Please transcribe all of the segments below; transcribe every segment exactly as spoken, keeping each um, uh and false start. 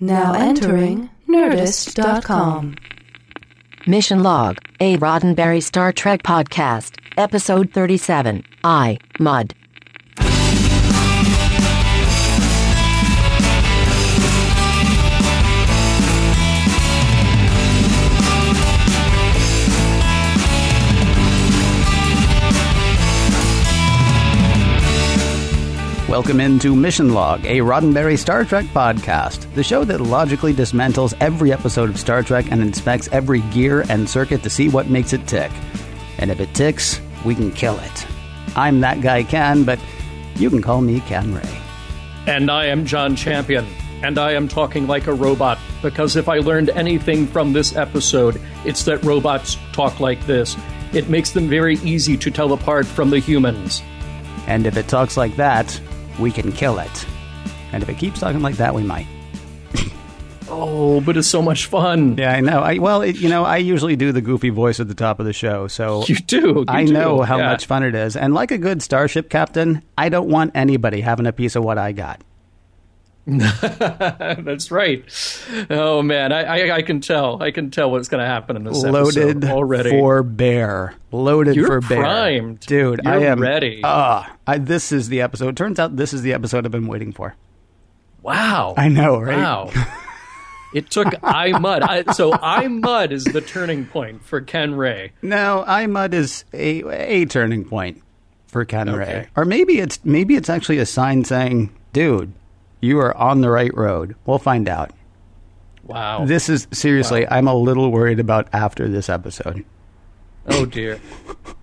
Now entering Nerdist dot com. Mission Log, a Roddenberry Star Trek podcast, Episode thirty-seven, I, Mudd. Welcome into Mission Log, a Roddenberry Star Trek podcast, the show that logically dismantles every episode of Star Trek and inspects every gear and circuit to see what makes it tick. And if it ticks, we can kill it. I'm that guy Ken, but you can call me Ken Ray. And I am John Champion, and I am talking like a robot, because if I learned anything from this episode, it's that robots talk like this. It makes them very easy to tell apart from the humans. And if it talks like that, we can kill it. And if it keeps talking like that, we might. Oh, but it's so much fun. Yeah, I know. I, well, it, you know, I usually do the goofy voice at the top of the show, so you do. You I do. know how yeah. much fun it is. And like a good starship captain, I don't want anybody having a piece of what I got. That's right. Oh, man, I, I, I can tell. I can tell what's going to happen in this Loaded episode already. Loaded for bear. Loaded You're for bear. You're primed. Dude, You're I am. ready. Uh, I, this is the episode. Turns out this is the episode I've been waiting for. Wow. I know, right? Wow. It took I, Mudd. I, so I, Mudd is the turning point for Ken Ray. No, I, Mudd is a, a turning point for Ken okay. Ray. Or maybe it's maybe it's actually a sign saying, dude, you are on the right road. We'll find out. Wow. This is, seriously, wow. I'm a little worried about after this episode. Oh, dear.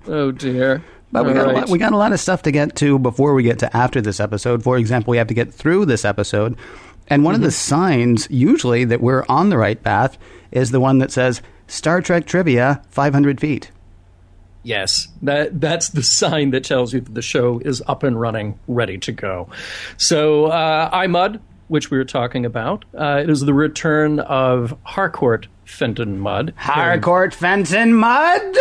Oh, dear. But we got, right. a lot, we got a lot of stuff to get to before we get to after this episode. For example, we have to get through this episode. And one mm-hmm. of the signs, usually, that we're on the right path is the one that says, Star Trek Trivia, five hundred feet. Yes, that that's the sign that tells you that the show is up and running, ready to go. So uh, I, Mudd, which we were talking about, uh, it is the return of Harcourt Fenton Mudd. Harcourt Fenton Mudd!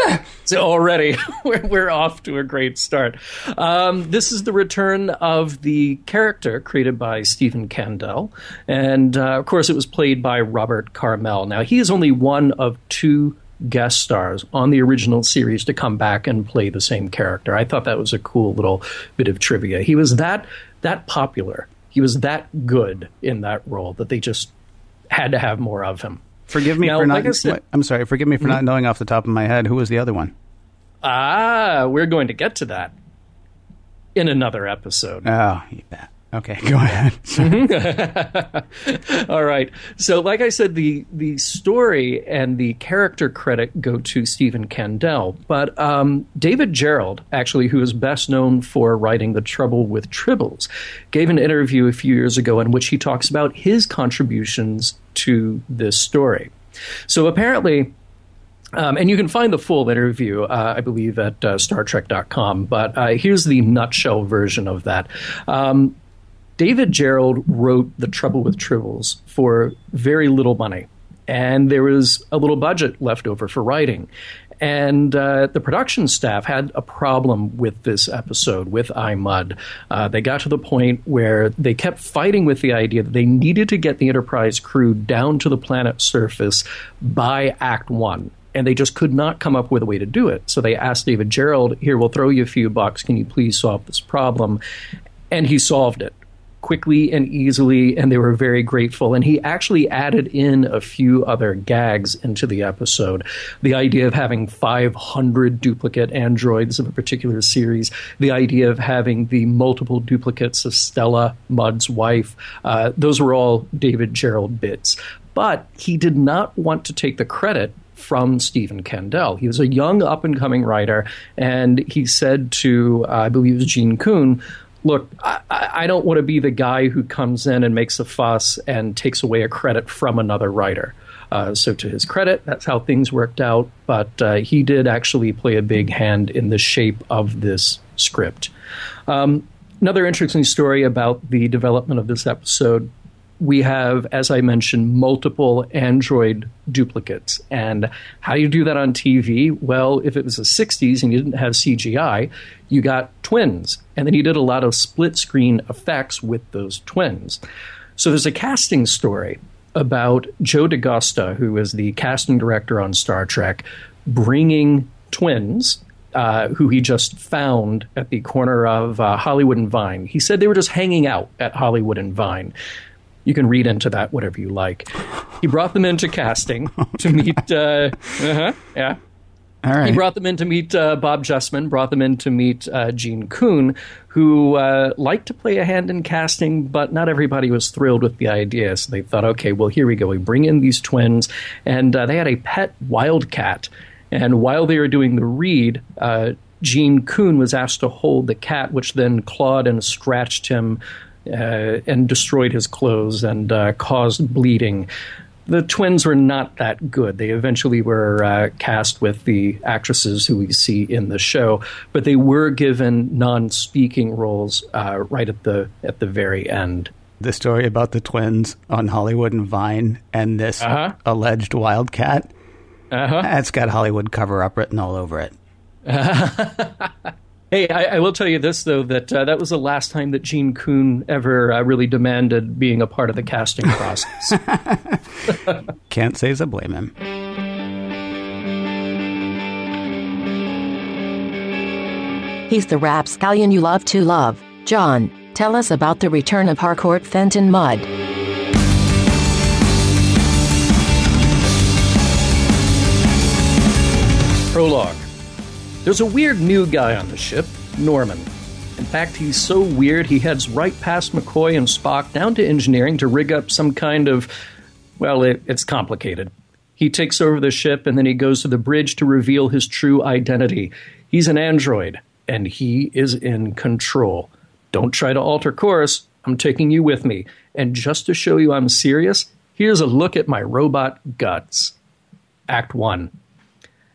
So already, we're, we're off to a great start. Um, this is the return of the character created by Stephen Kandel. And, uh, of course, it was played by Robert Carmel. Now, he is only one of two guest stars on the original series to come back and play the same character. I thought that was a cool little bit of trivia. He was that that popular. He was that good in that role that they just had to have more of him. Forgive me now, for not. Like said, I'm sorry. Forgive me for not knowing off the top of my head who was the other one. Ah, we're going to get to that in another episode. Oh, you bet. Okay, go ahead. All right. So, like I said, the the story and the character credit go to Stephen Kandel. But um, David Gerrold, actually, who is best known for writing The Trouble with Tribbles, gave an interview a few years ago in which he talks about his contributions to this story. So, apparently... Um, and you can find the full interview, uh, I believe, at uh, Star Trek dot com. But uh, here's the nutshell version of that. Um, David Gerrold wrote The Trouble with Tribbles for very little money. And there was a little budget left over for writing. And uh, the production staff had a problem with this episode, with I, Mudd. Uh, they got to the point where they kept fighting with the idea that they needed to get the Enterprise crew down to the planet's surface by Act One. And they just could not come up with a way to do it. So they asked David Gerrold, here, we'll throw you a few bucks. Can you please solve this problem? And he solved it quickly and easily, and they were very grateful. And he actually added in a few other gags into the episode. The idea of having five hundred duplicate androids of a particular series, the idea of having the multiple duplicates of Stella, Mudd's wife, uh, those were all David Gerrold bits. But he did not want to take the credit from Stephen Kandel. He was a young up-and-coming writer, and he said to, uh, I believe it was Gene Coon, look, I, I don't want to be the guy who comes in and makes a fuss and takes away a credit from another writer. Uh, so to his credit, that's how things worked out, but uh, he did actually play a big hand in the shape of this script. Um, another interesting story about the development of this episode. We have, as I mentioned, multiple android duplicates. And how do you do that on T V? Well, if it was the sixties and you didn't have C G I, you got twins. And then you did a lot of split-screen effects with those twins. So there's a casting story about Joe D'Agosta, who is the casting director on Star Trek, bringing twins uh, who he just found at the corner of uh, Hollywood and Vine. He said they were just hanging out at Hollywood and Vine. You can read into that whatever you like. He brought them into casting oh, to meet... Uh, uh-huh, yeah. All right. He brought them in to meet uh, Bob Justman, brought them in to meet uh, Gene Coon, who uh, liked to play a hand in casting, but not everybody was thrilled with the idea. So they thought, okay, well, here we go. We bring in these twins. And uh, they had a pet wildcat. And while they were doing the read, uh, Gene Coon was asked to hold the cat, which then clawed and scratched him uh, and destroyed his clothes and uh, caused bleeding. The twins were not that good. They eventually were uh, cast with the actresses who we see in the show, but they were given non-speaking roles uh, right at the at the very end. The story about the twins on Hollywood and Vine and this uh-huh. alleged wildcat, uh-huh. that's got Hollywood cover-up written all over it. Uh-huh. Hey, I, I will tell you this, though, that uh, that was the last time that Gene Coon ever uh, really demanded being a part of the casting process. Can't say I blame him. He's the rapscallion you love to love. John, tell us about the return of Harcourt Fenton Mudd. Prologue. There's a weird new guy on the ship, Norman. In fact, he's so weird he heads right past McCoy and Spock down to engineering to rig up some kind of... Well, it, it's complicated. He takes over the ship and then he goes to the bridge to reveal his true identity. He's an android, and he is in control. Don't try to alter course. I'm taking you with me. And just to show you I'm serious, here's a look at my robot guts. Act one.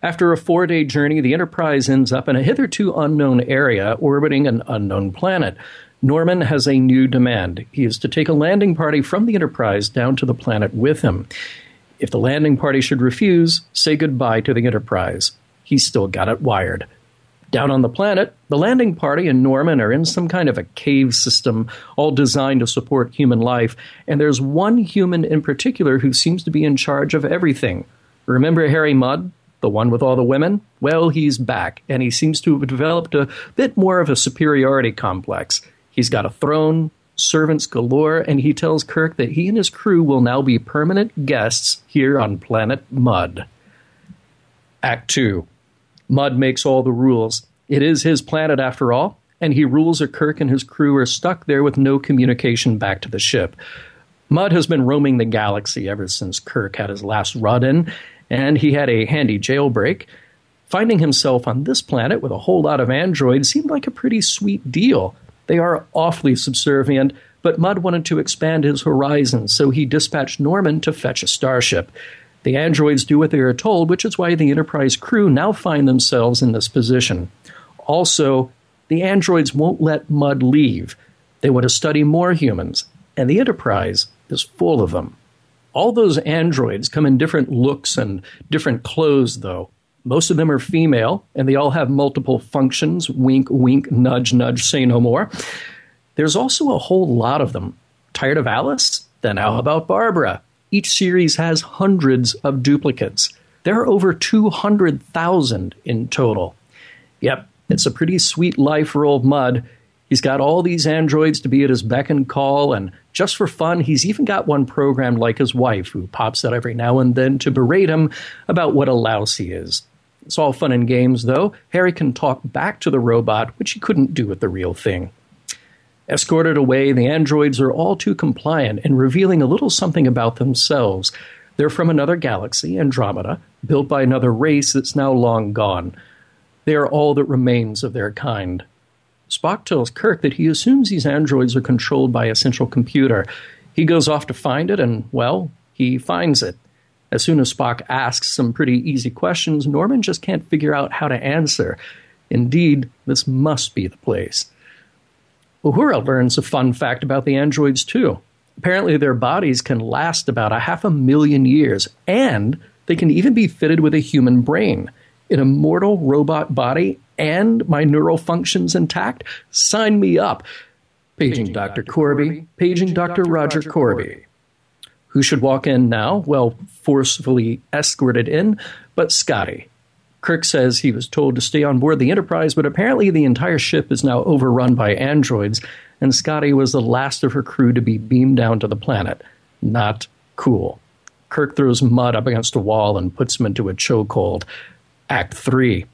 After a four-day journey, the Enterprise ends up in a hitherto unknown area orbiting an unknown planet. Norman has a new demand. He is to take a landing party from the Enterprise down to the planet with him. If the landing party should refuse, say goodbye to the Enterprise. He's still got it wired. Down on the planet, the landing party and Norman are in some kind of a cave system, all designed to support human life, and there's one human in particular who seems to be in charge of everything. Remember Harry Mudd? The one with all the women? Well, he's back, and he seems to have developed a bit more of a superiority complex. He's got a throne, servants galore, and he tells Kirk that he and his crew will now be permanent guests here on planet Mudd. Act two. Mudd makes all the rules. It is his planet, after all, and he rules that Kirk and his crew are stuck there with no communication back to the ship. Mudd has been roaming the galaxy ever since Kirk had his last run-in, and he had a handy jailbreak. Finding himself on this planet with a whole lot of androids seemed like a pretty sweet deal. They are awfully subservient, but Mudd wanted to expand his horizons, so he dispatched Norman to fetch a starship. The androids do what they are told, which is why the Enterprise crew now find themselves in this position. Also, the androids won't let Mudd leave. They want to study more humans, and the Enterprise is full of them. All those androids come in different looks and different clothes, though. Most of them are female, and they all have multiple functions. Wink, wink, nudge, nudge, say no more. There's also a whole lot of them. Tired of Alice? Then how about Barbara? Each series has hundreds of duplicates. There are over two hundred thousand in total. Yep, it's a pretty sweet life for old Mudd. He's got all these androids to be at his beck and call, and just for fun, he's even got one programmed like his wife, who pops out every now and then to berate him about what a louse he is. It's all fun and games, though. Harry can talk back to the robot, which he couldn't do with the real thing. Escorted away, the androids are all too compliant and revealing a little something about themselves. They're from another galaxy, Andromeda, built by another race that's now long gone. They are all that remains of their kind. Spock tells Kirk that he assumes these androids are controlled by a central computer. He goes off to find it, and, well, he finds it. As soon as Spock asks some pretty easy questions, Norman just can't figure out how to answer. Indeed, this must be the place. Uhura learns a fun fact about the androids, too. Apparently, their bodies can last about a half a million years, and they can even be fitted with a human brain. An immortal robot body and my neural functions intact? Sign me up. Paging, paging Doctor Korby, paging, paging Doctor Roger Korby. Who should walk in now? Well, forcefully escorted in, but Scotty. Kirk says he was told to stay on board the Enterprise, but apparently the entire ship is now overrun by androids, and Scotty was the last of her crew to be beamed down to the planet. Not cool. Kirk throws Mudd up against a wall and puts him into a chokehold. Act three.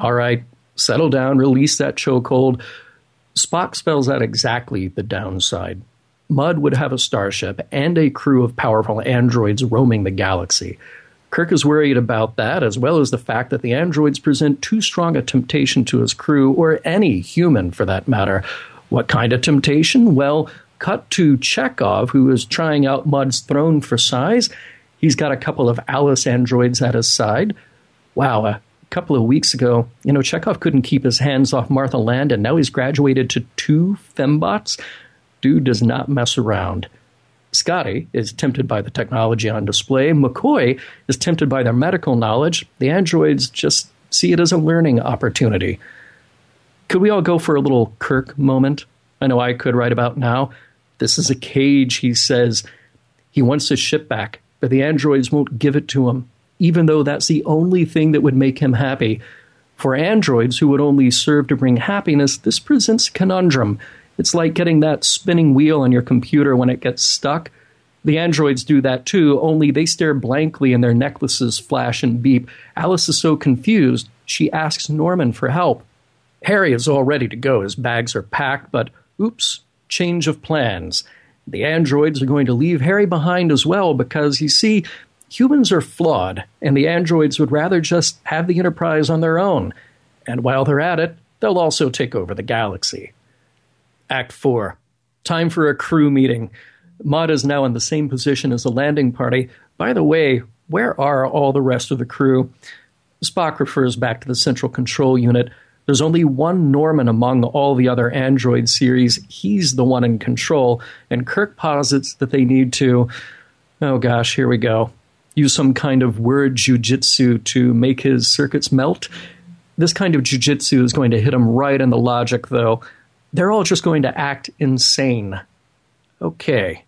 All right, settle down, release that chokehold. Spock spells out exactly the downside. Mudd would have a starship and a crew of powerful androids roaming the galaxy. Kirk is worried about that, as well as the fact that the androids present too strong a temptation to his crew, or any human for that matter. What kind of temptation? Well, cut to Chekhov, who is trying out Mudd's throne for size. He's got a couple of Alice androids at his side. Wow, a couple of weeks ago, you know, Chekhov couldn't keep his hands off Martha Land, and now he's graduated to two fembots. Dude does not mess around. Scotty is tempted by the technology on display. McCoy is tempted by their medical knowledge. The androids just see it as a learning opportunity. Could we all go for a little Kirk moment? I know I could right about now. This is a cage, he says. He wants his ship back, but the androids won't give it to him, even though that's the only thing that would make him happy. For androids who would only serve to bring happiness, this presents a conundrum. It's like getting that spinning wheel on your computer when it gets stuck. The androids do that too, only they stare blankly and their necklaces flash and beep. Alice is so confused, she asks Norman for help. Harry is all ready to go. His bags are packed, but oops, change of plans. The androids are going to leave Harry behind as well because, you see, humans are flawed, and the androids would rather just have the Enterprise on their own. And while they're at it, they'll also take over the galaxy. Act four. Time for a crew meeting. Mudd is now in the same position as the landing party. By the way, where are all the rest of the crew? Spock refers back to the central control unit. There's only one Norman among all the other android series. He's the one in control, and Kirk posits that they need to, oh gosh, here we go, use some kind of word jujitsu to make his circuits melt. This kind of jujitsu is going to hit him right in the logic, though. They're all just going to act insane. Okay.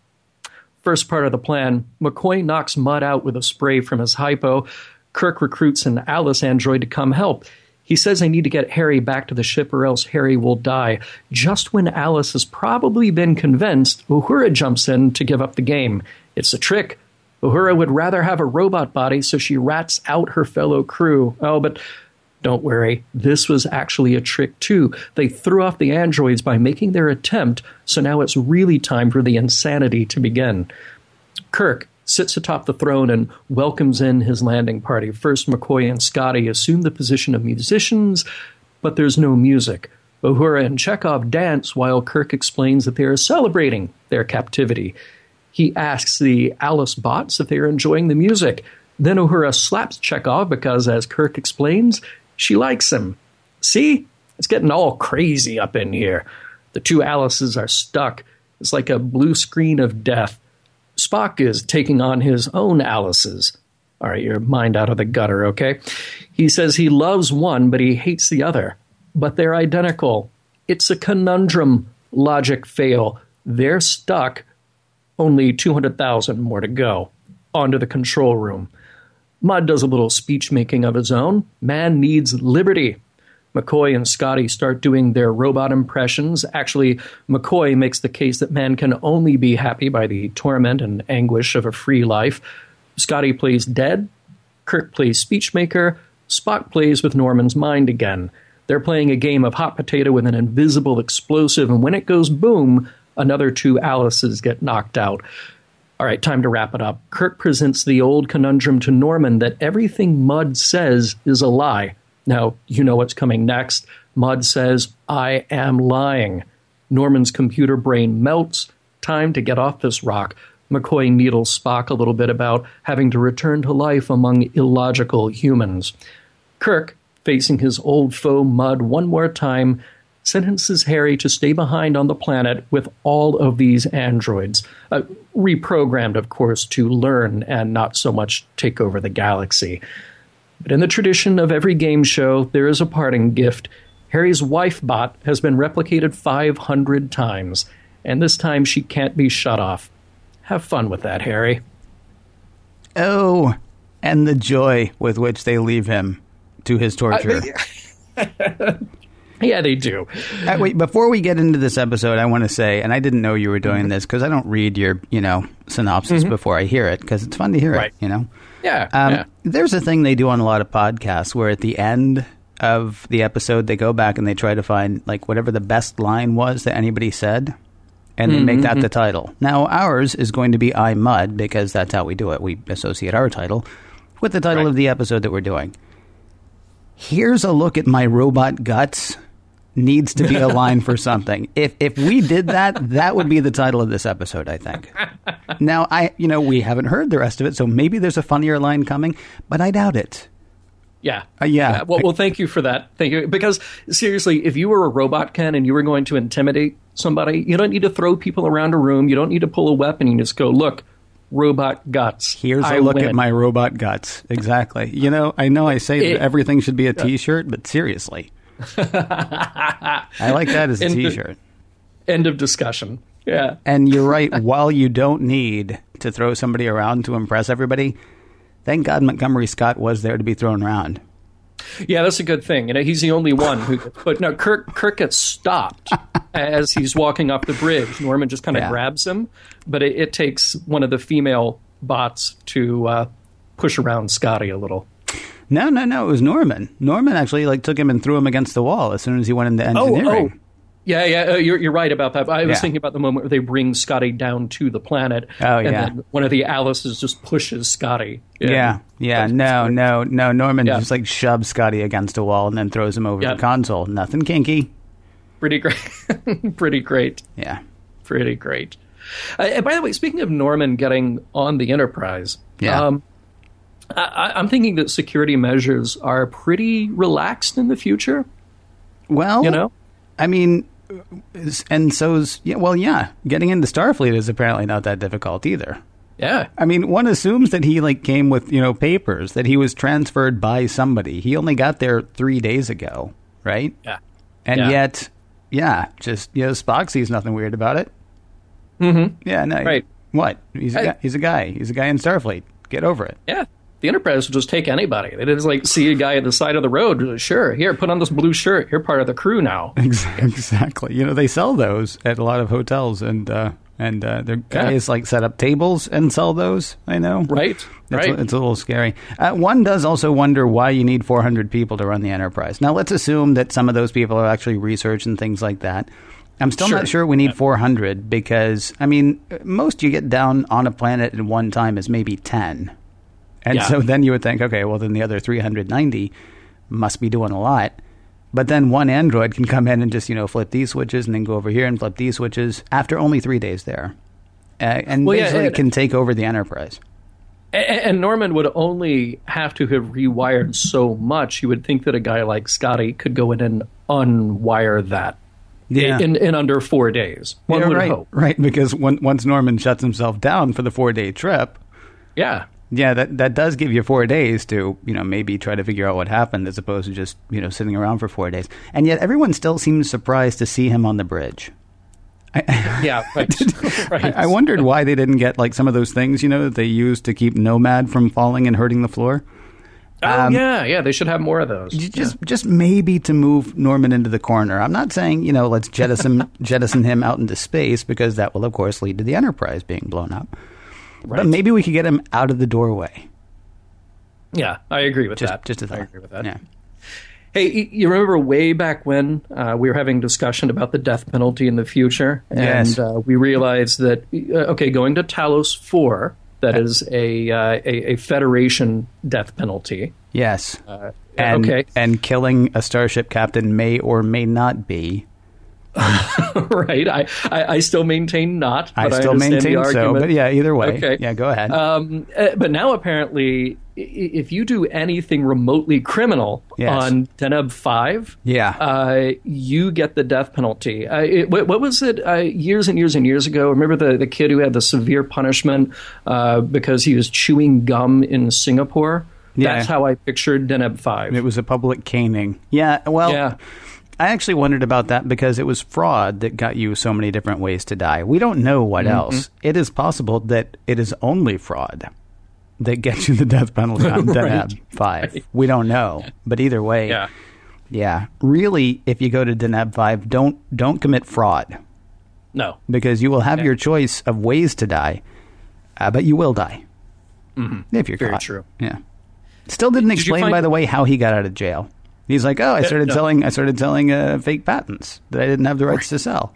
First part of the plan, McCoy knocks Mudd out with a spray from his hypo. Kirk recruits an Alice android to come help. He says they need to get Harry back to the ship or else Harry will die. Just when Alice has probably been convinced, Uhura jumps in to give up the game. It's a trick. Uhura would rather have a robot body, so she rats out her fellow crew. Oh, but don't worry. This was actually a trick, too. They threw off the androids by making their attempt, so now it's really time for the insanity to begin. Kirk sits atop the throne and welcomes in his landing party. First, McCoy and Scotty assume the position of musicians, but there's no music. Uhura and Chekhov dance while Kirk explains that they are celebrating their captivity. He asks the Alice bots if they are enjoying the music. Then Uhura slaps Chekhov because, as Kirk explains, she likes him. See? It's getting all crazy up in here. The two Alices are stuck. It's like a blue screen of death. Spock is taking on his own Alices. All right, your mind out of the gutter, okay? He says he loves one, but he hates the other. But they're identical. It's a conundrum. Logic fail. They're stuck. Only two hundred thousand more to go. On to the control room. Mudd does a little speech-making of his own. Man needs liberty. McCoy and Scotty start doing their robot impressions. Actually, McCoy makes the case that man can only be happy by the torment and anguish of a free life. Scotty plays dead. Kirk plays speechmaker. Spock plays with Norman's mind again. They're playing a game of hot potato with an invisible explosive, and when it goes boom, another two Alices get knocked out. All right, time to wrap it up. Kirk presents the old conundrum to Norman that everything Mudd says is a lie. Now, you know what's coming next. Mudd says, I am lying. Norman's computer brain melts. Time to get off this rock. McCoy needles Spock a little bit about having to return to life among illogical humans. Kirk, facing his old foe Mudd one more time, sentences Harry to stay behind on the planet with all of these androids, uh, reprogrammed, of course, to learn and not so much take over the galaxy. But in the tradition of every game show, there is a parting gift. Harry's wife bot has been replicated five hundred times, and this time she can't be shut off. Have fun with that, Harry. Oh, and the joy with which they leave him to his torture. I, yeah. Yeah, they do. Uh, wait, before we get into this episode, I want to say, and I didn't know you were doing mm-hmm. this because I don't read your, you know, synopsis mm-hmm. before I hear it because it's fun to hear right. it, you know? Yeah, um, yeah. There's a thing they do on a lot of podcasts where at the end of the episode, they go back and they try to find like whatever the best line was that anybody said. And they mm-hmm. make that the title. Now, ours is going to be I, Mudd, because that's how we do it. We associate our title with the title right. of the episode that we're doing. Here's a look at my robot guts needs to be a line for something. If if we did that, that would be the title of this episode, I think. Now, I you know, we haven't heard the rest of it, so maybe there's a funnier line coming, but I doubt it. Yeah. Uh, yeah. yeah. Well, well, thank you for that. Thank you. Because seriously, if you were a robot, Ken, and you were going to intimidate somebody, you don't need to throw people around a room. You don't need to pull a weapon. You just go, look, robot guts. Here's I a look win. at my robot guts. Exactly. You know, I know I say it, that everything should be a T-shirt, but seriously. I like that as a end T-shirt. Of, end of discussion. Yeah. And you're right. While you don't need to throw somebody around to impress everybody, thank God Montgomery Scott was there to be thrown around. Yeah, that's a good thing. You know, he's the only one who gets put. No, Kirk, Kirk gets stopped as he's walking off the bridge. Norman just kind of yeah. grabs him, but it, it takes one of the female bots to uh, push around Scotty a little. No, no, no. It was Norman. Norman actually like took him and threw him against the wall as soon as he went into engineering. Oh, oh. Yeah, yeah, uh, you're, you're right about that. I was yeah. thinking about the moment where they bring Scotty down to the planet. Oh, and yeah. then one of the Alices just pushes Scotty. In. Yeah, yeah, That's no, no, no. Norman yeah. just like shoves Scotty against a wall and then throws him over yeah. the console. Nothing kinky. Pretty great. Pretty great. Yeah. Pretty great. Uh, and by the way, speaking of Norman getting on the Enterprise, yeah. um, I, I'm thinking that security measures are pretty relaxed in the future. Well, you know, I mean... And so's, yeah, well, yeah, getting into Starfleet is apparently not that difficult either. Yeah. I mean, one assumes that he, like, came with, you know, papers, that he was transferred by somebody. He only got there three days ago, right? Yeah. And yeah. yet, yeah, just, you know, Spock sees nothing weird about it. Mm-hmm. Yeah, no. Right. What? He's a, I, guy, he's a guy. He's a guy in Starfleet. Get over it. Yeah. The Enterprise will just take anybody. They just, like, see a guy at the side of the road. Sure, here, put on this blue shirt. You're part of the crew now. Exactly. You know, they sell those at a lot of hotels, and uh, and uh, their guys, yeah. like, set up tables and sell those, I know. Right, That's right. A, it's a little scary. Uh, one does also wonder why you need four hundred people to run the Enterprise. Now, let's assume that some of those people are actually research and things like that. I'm still sure. not sure we need yeah. four hundred because, I mean, most you get down on a planet at one time is maybe ten. And yeah. so then you would think, okay, well, then the other three hundred ninety must be doing a lot. But then one android can come in and just, you know, flip these switches and then go over here and flip these switches after only three days there. Uh, and well, basically yeah, it can take over the Enterprise. And, and Norman would only have to have rewired so much. You would think that a guy like Scotty could go in and unwire that yeah. in, in under four days. One yeah, would right, hope. Right, because when, once Norman shuts himself down for the four-day trip. Yeah. Yeah, that that does give you four days to, you know, maybe try to figure out what happened as opposed to just, you know, sitting around for four days. And yet everyone still seems surprised to see him on the bridge. I, yeah, right. did, right. I, I wondered why they didn't get, like, some of those things, you know, that they use to keep Nomad from falling and hurting the floor. Oh, um, yeah, yeah, they should have more of those. Just yeah. just maybe to move Norman into the corner. I'm not saying, you know, let's jettison jettison him out into space because that will, of course, lead to the Enterprise being blown up. Right. But maybe we could get him out of the doorway. Yeah, I agree with just, that. Just a thought. I agree with that. Yeah. Hey, you remember way back when uh, we were having discussion about the death penalty in the future? And yes. uh, we realized that, uh, okay, going to Talos four, that yes. is a, uh, a a Federation death penalty. Yes. Uh, and, okay. and killing a starship captain may or may not be. Right. I, I, I still maintain not. But I still I maintain so, but yeah, either way. Okay. Yeah, go ahead. Um, but now apparently, if you do anything remotely criminal yes. on Deneb five, yeah. uh, you get the death penalty. Uh, it, what, what was it uh, years and years and years ago? Remember the, the kid who had the severe punishment uh, because he was chewing gum in Singapore? Yeah. That's how I pictured Deneb five. It was a public caning. Yeah, well... Yeah. I actually wondered about that because it was fraud that got you so many different ways to die. We don't know what mm-hmm. else. It is possible that it is only fraud that gets you the death penalty on Deneb right. five. Right. We don't know. But either way, yeah. yeah. Really, if you go to Deneb five, don't don't commit fraud. No. Because you will have yeah. your choice of ways to die, uh, but you will die. Mm-hmm. If you're Very caught. Very true. Yeah. Still didn't Did explain, find- by the way, how he got out of jail. He's like, oh, I started no. selling I started selling uh, fake patents that I didn't have the rights right. to sell.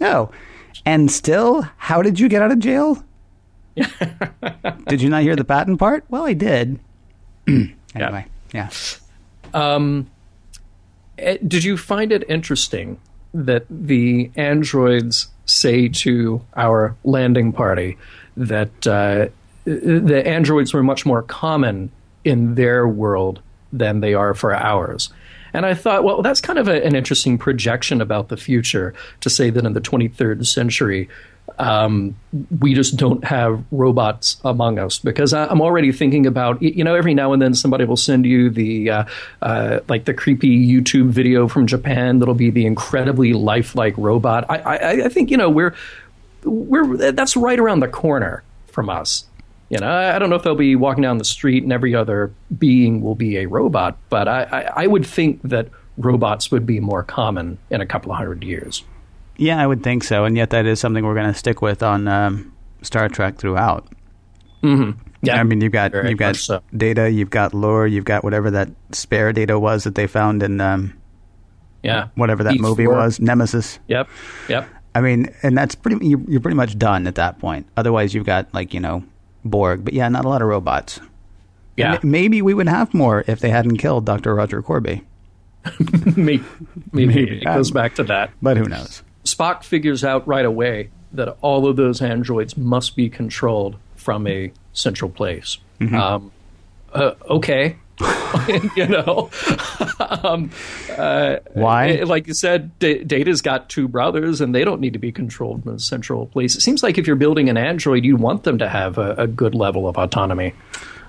No. And still, how did you get out of jail? Did you not hear the patent part? Well, I did. Anyway, yeah. yeah. Um, did you find it interesting that the androids say to our landing party that uh, the androids were much more common in their world than they are for ours? And I thought, well, that's kind of a, an interesting projection about the future to say that in the twenty-third century, um, we just don't have robots among us. Because I, I'm already thinking about, you know, every now and then somebody will send you the, uh, uh, like the creepy YouTube video from Japan that'll be the incredibly lifelike robot. I, I, I think, you know, we're, we're, that's right around the corner from us. You know, I don't know if they'll be walking down the street and every other being will be a robot, but I, I, I would think that robots would be more common in a couple of hundred years. Yeah, I would think so. And yet that is something we're going to stick with on um, Star Trek throughout. Mm-hmm. Yeah, I mean, you've got you've got so. Data, you've got Lore, you've got whatever that spare Data was that they found in um, yeah, whatever that Each movie Lore. was, Nemesis. Yep, yep. I mean, and that's pretty you, you're pretty much done at that point. Otherwise, you've got like, you know, Borg, but yeah, not a lot of robots. Yeah, M- maybe we would have more if they hadn't killed Doctor Roger Korby. maybe, maybe. maybe it goes um, back to that, but who knows? Spock figures out right away that all of those androids must be controlled from a central place. Mm-hmm. Um, uh, okay, you know, um, uh, why? Like you said, D- Data's got two brothers, and they don't need to be controlled from a central place. It seems like if you're building an android, you want them to have a, a good level of autonomy.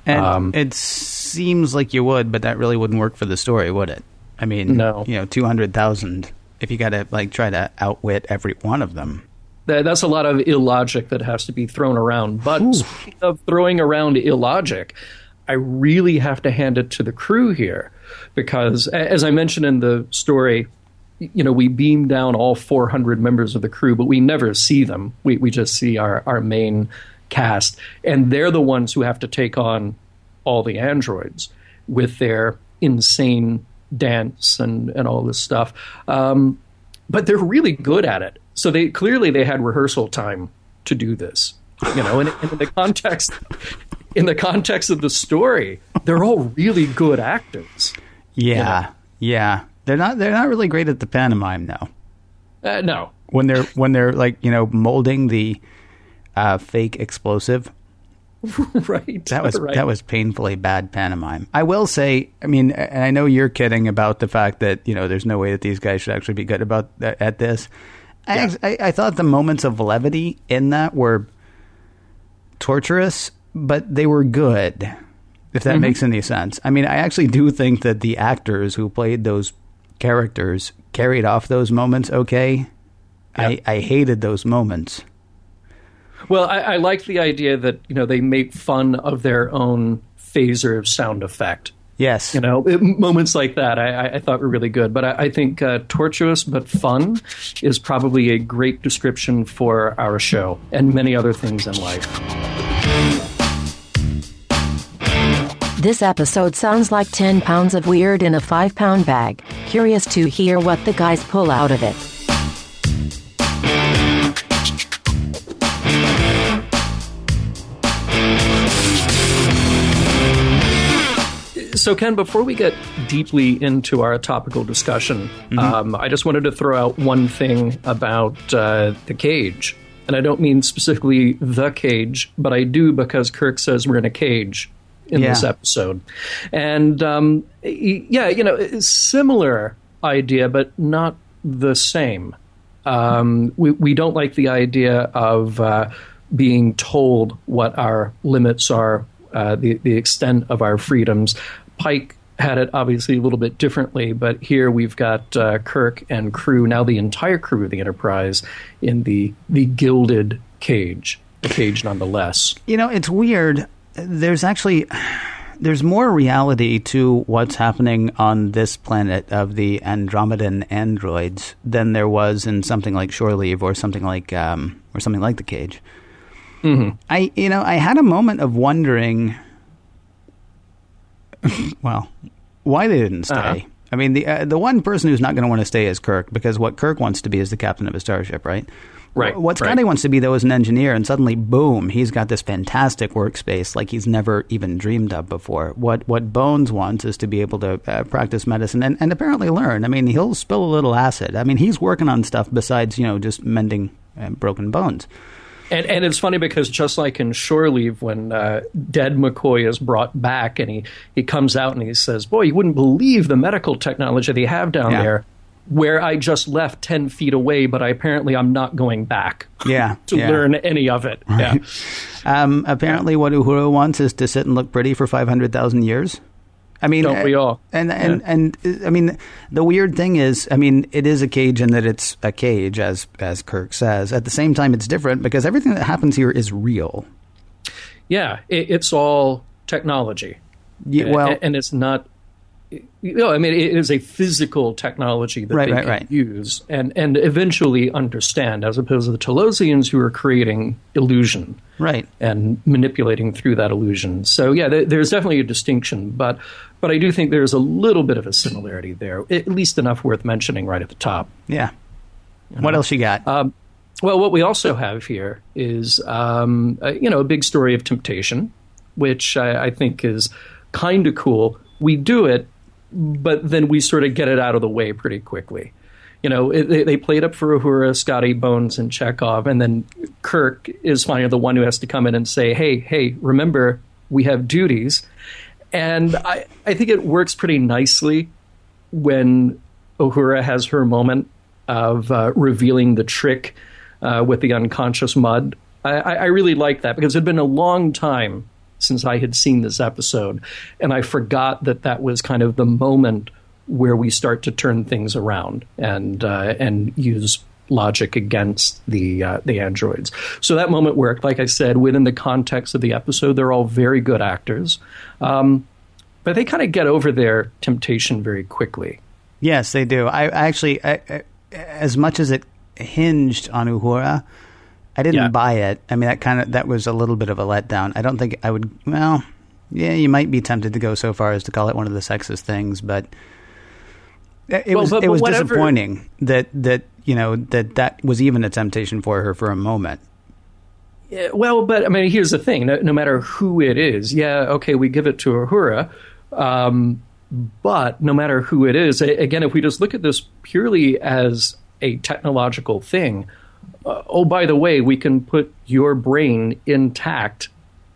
And um, it seems like you would, but that really wouldn't work for the story, would it? I mean, no. You know, two hundred thousand. If you got to like try to outwit every one of them. That's a lot of illogic that has to be thrown around. But Ooh. Speaking of throwing around illogic, I really have to hand it to the crew here because, as I mentioned in the story, you know, we beam down all four hundred members of the crew, but we never see them. We we just see our, our main cast. And they're the ones who have to take on all the androids with their insane dance and, and all this stuff. Um, but they're really good at it. So they clearly they had rehearsal time to do this, you know, and, and in the context... In the context of the story, they're all really good actors. Yeah, you know? yeah. They're not. They're not really great at the pantomime, though. Uh, no. When they're when they're like, you know, molding the uh, fake explosive. Right. That was right. that was painfully bad pantomime. I will say. I mean, and I know you're kidding about the fact that, you know, there's no way that these guys should actually be good about at this. Yeah. I, I I thought the moments of levity in that were torturous. But they were good, if that mm-hmm. makes any sense. I mean, I actually do think that the actors who played those characters carried off those moments okay. Yep. I, I hated those moments. Well, I, I like the idea that, you know, they make fun of their own phaser sound effect. Yes. You know, it, moments like that I, I thought were really good. But I, I think uh, tortuous but fun is probably a great description for our show and many other things in life. This episode sounds like ten pounds of weird in a five pound bag. Curious to hear what the guys pull out of it. So, Ken, before we get deeply into our topical discussion, mm-hmm. um, I just wanted to throw out one thing about uh, The Cage. And I don't mean specifically The Cage, but I do because Kirk says we're in a cage in yeah. this episode. And um, yeah, you know, similar idea, but not the same. Um, we, we don't like the idea of uh, being told what our limits are, uh, the, the extent of our freedoms. Pike had it obviously a little bit differently, but here we've got uh, Kirk and crew, now the entire crew of the Enterprise, in the the gilded cage, the cage nonetheless. You know, it's weird. There's actually... There's more reality to what's happening on this planet of the Andromedan androids than there was in something like Shore Leave or something like um, or something like The Cage. Mm-hmm. I, you know, I had a moment of wondering, well, why they didn't stay. Uh-huh. I mean, the uh, the one person who's not going to want to stay is Kirk, because what Kirk wants to be is the captain of a starship, right? Right. What Scotty right. wants to be, though, is an engineer, and suddenly, boom, he's got this fantastic workspace like he's never even dreamed of before. What what Bones wants is to be able to uh, practice medicine and, and apparently learn. I mean, he'll spill a little acid. I mean, he's working on stuff besides, you know, just mending uh, broken bones. And, and it's funny because just like in Shore Leave, when uh, dead McCoy is brought back and he, he comes out and he says, boy, you wouldn't believe the medical technology they have down yeah. there. Where I just left ten feet away, but I apparently I'm not going back yeah, to yeah. learn any of it. Right. Yeah. Um, apparently what Uhura wants is to sit and look pretty for five hundred thousand years. I mean, don't we all? And, and, yeah. and, and I mean, the weird thing is, I mean, it is a cage in that it's a cage, as, as Kirk says. At the same time, it's different because everything that happens here is real. Yeah, it, it's all technology. Yeah, well, and, and it's not... You know, I mean, it is a physical technology that right, they right, can right. use and, and eventually understand, as opposed to the Talosians who are creating illusion right. and manipulating through that illusion. So, yeah, th- there's definitely a distinction, but but I do think there's a little bit of a similarity there, at least enough worth mentioning right at the top. Yeah. You what know? else you got? Um, well, what we also have here is, um, uh, you know, a big story of temptation, which I, I think is kind of cool. We do it, but then we sort of get it out of the way pretty quickly. You know, it, they, they played up for Uhura, Scotty, Bones, and Chekhov, and then Kirk is finally the one who has to come in and say, hey, hey, remember, we have duties. And I, I think it works pretty nicely when Uhura has her moment of uh, revealing the trick uh, with the unconscious Mudd. I, I really like that because it had been a long time since I had seen this episode, and I forgot that that was kind of the moment where we start to turn things around and uh, and use logic against the uh, the androids. So that moment worked. Like I said, within the context of the episode, they're all very good actors, um, but they kind of get over their temptation very quickly. Yes, they do. I, I actually, I, I, as much as it hinged on Uhura, I didn't yeah. buy it. I mean, that kind of that was a little bit of a letdown. I don't think I would. Well, yeah, you might be tempted to go so far as to call it one of the sexist things, but it well, was but, it but was whatever. disappointing that that you know that that was even a temptation for her for a moment. Yeah, well, but I mean, here's the thing: no, no matter who it is, yeah, okay, we give it to Uhura, um, but no matter who it is, again, if we just look at this purely as a technological thing. Uh, oh, by the way, we can put your brain intact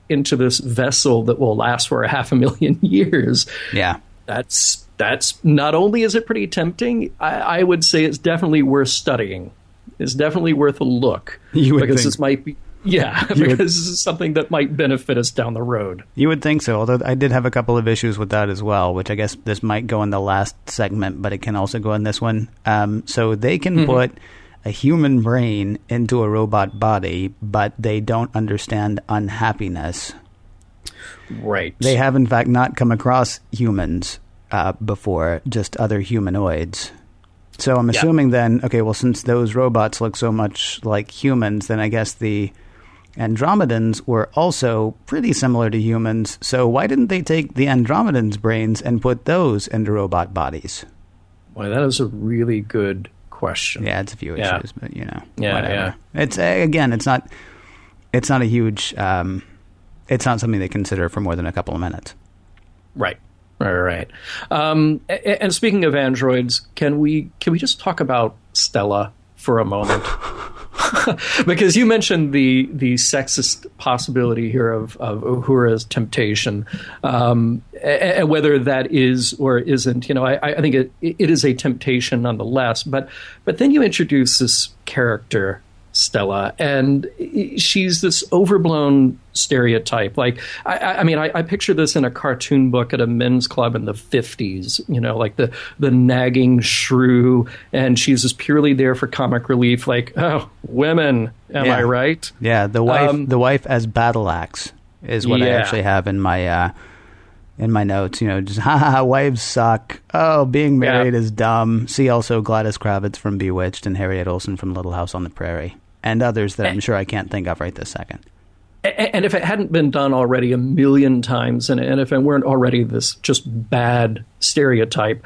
into this vessel that will last for a half a million years. Yeah, that's that's not only is it pretty tempting, I, I would say it's definitely worth studying. It's definitely worth a look you would because think. this might be yeah you because would, this is something that might benefit us down the road. You would think so. Although I did have a couple of issues with that as well, which I guess this might go in the last segment, but it can also go in this one. Um, so they can mm-hmm. put a human brain into a robot body, but they don't understand unhappiness. Right. They have, in fact, not come across humans uh, before, just other humanoids. So I'm assuming yeah. then, okay, well, since those robots look so much like humans, then I guess the Andromedans were also pretty similar to humans. So why didn't they take the Andromedans' brains and put those into robot bodies? Well, that is a really good question. Yeah, it's a few issues, yeah. but you know, yeah, whatever. Yeah. It's again, it's not, it's not a huge, um, it's not something they consider for more than a couple of minutes. Right, right, right. Um, and speaking of androids, can we can we just talk about Stella for a moment? Because you mentioned the the sexist possibility here of, of Uhura's temptation, um, and whether that is or isn't, you know, I, I think it it is a temptation nonetheless. But but then you introduce this character, Stella, and she's this overblown stereotype. Like, I, I mean, I, I picture this in a cartoon book at a men's club in the fifties, you know, like the, the nagging shrew, and she's just purely there for comic relief, like, oh, women, am yeah. I right? Yeah, the wife um, the wife as battle axe is what yeah. I actually have in my uh, in my notes, you know, just, ha ha, wives suck. Oh, being married yeah. is dumb. See also Gladys Kravitz from Bewitched and Harriet Olsen from Little House on the Prairie. And others that I'm sure I can't think of right this second. And if it hadn't been done already a million times, and, and if it weren't already this just bad stereotype,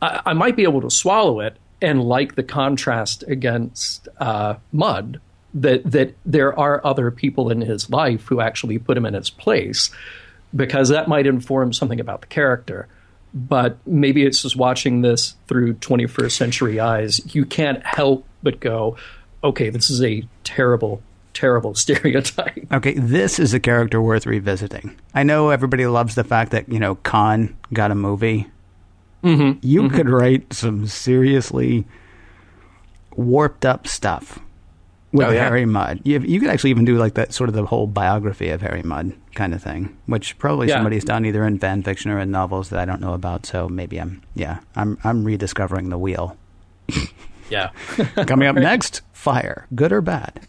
I, I might be able to swallow it and like the contrast against uh, Mudd, that, that there are other people in his life who actually put him in his place, because that might inform something about the character. But maybe it's just watching this through twenty-first century eyes. You can't help but go, okay, this is a terrible, terrible stereotype. Okay, this is a character worth revisiting. I know everybody loves the fact that, you know, Khan got a movie. Mm-hmm. You mm-hmm. could write some seriously warped up stuff with oh, yeah. Harry Mudd. You, you could actually even do like that sort of the whole biography of Harry Mudd kind of thing, which probably yeah. somebody's done either in fan fiction or in novels that I don't know about. So maybe I'm, yeah, I'm, I'm rediscovering the wheel. Yeah. Coming up next, fire, good or bad.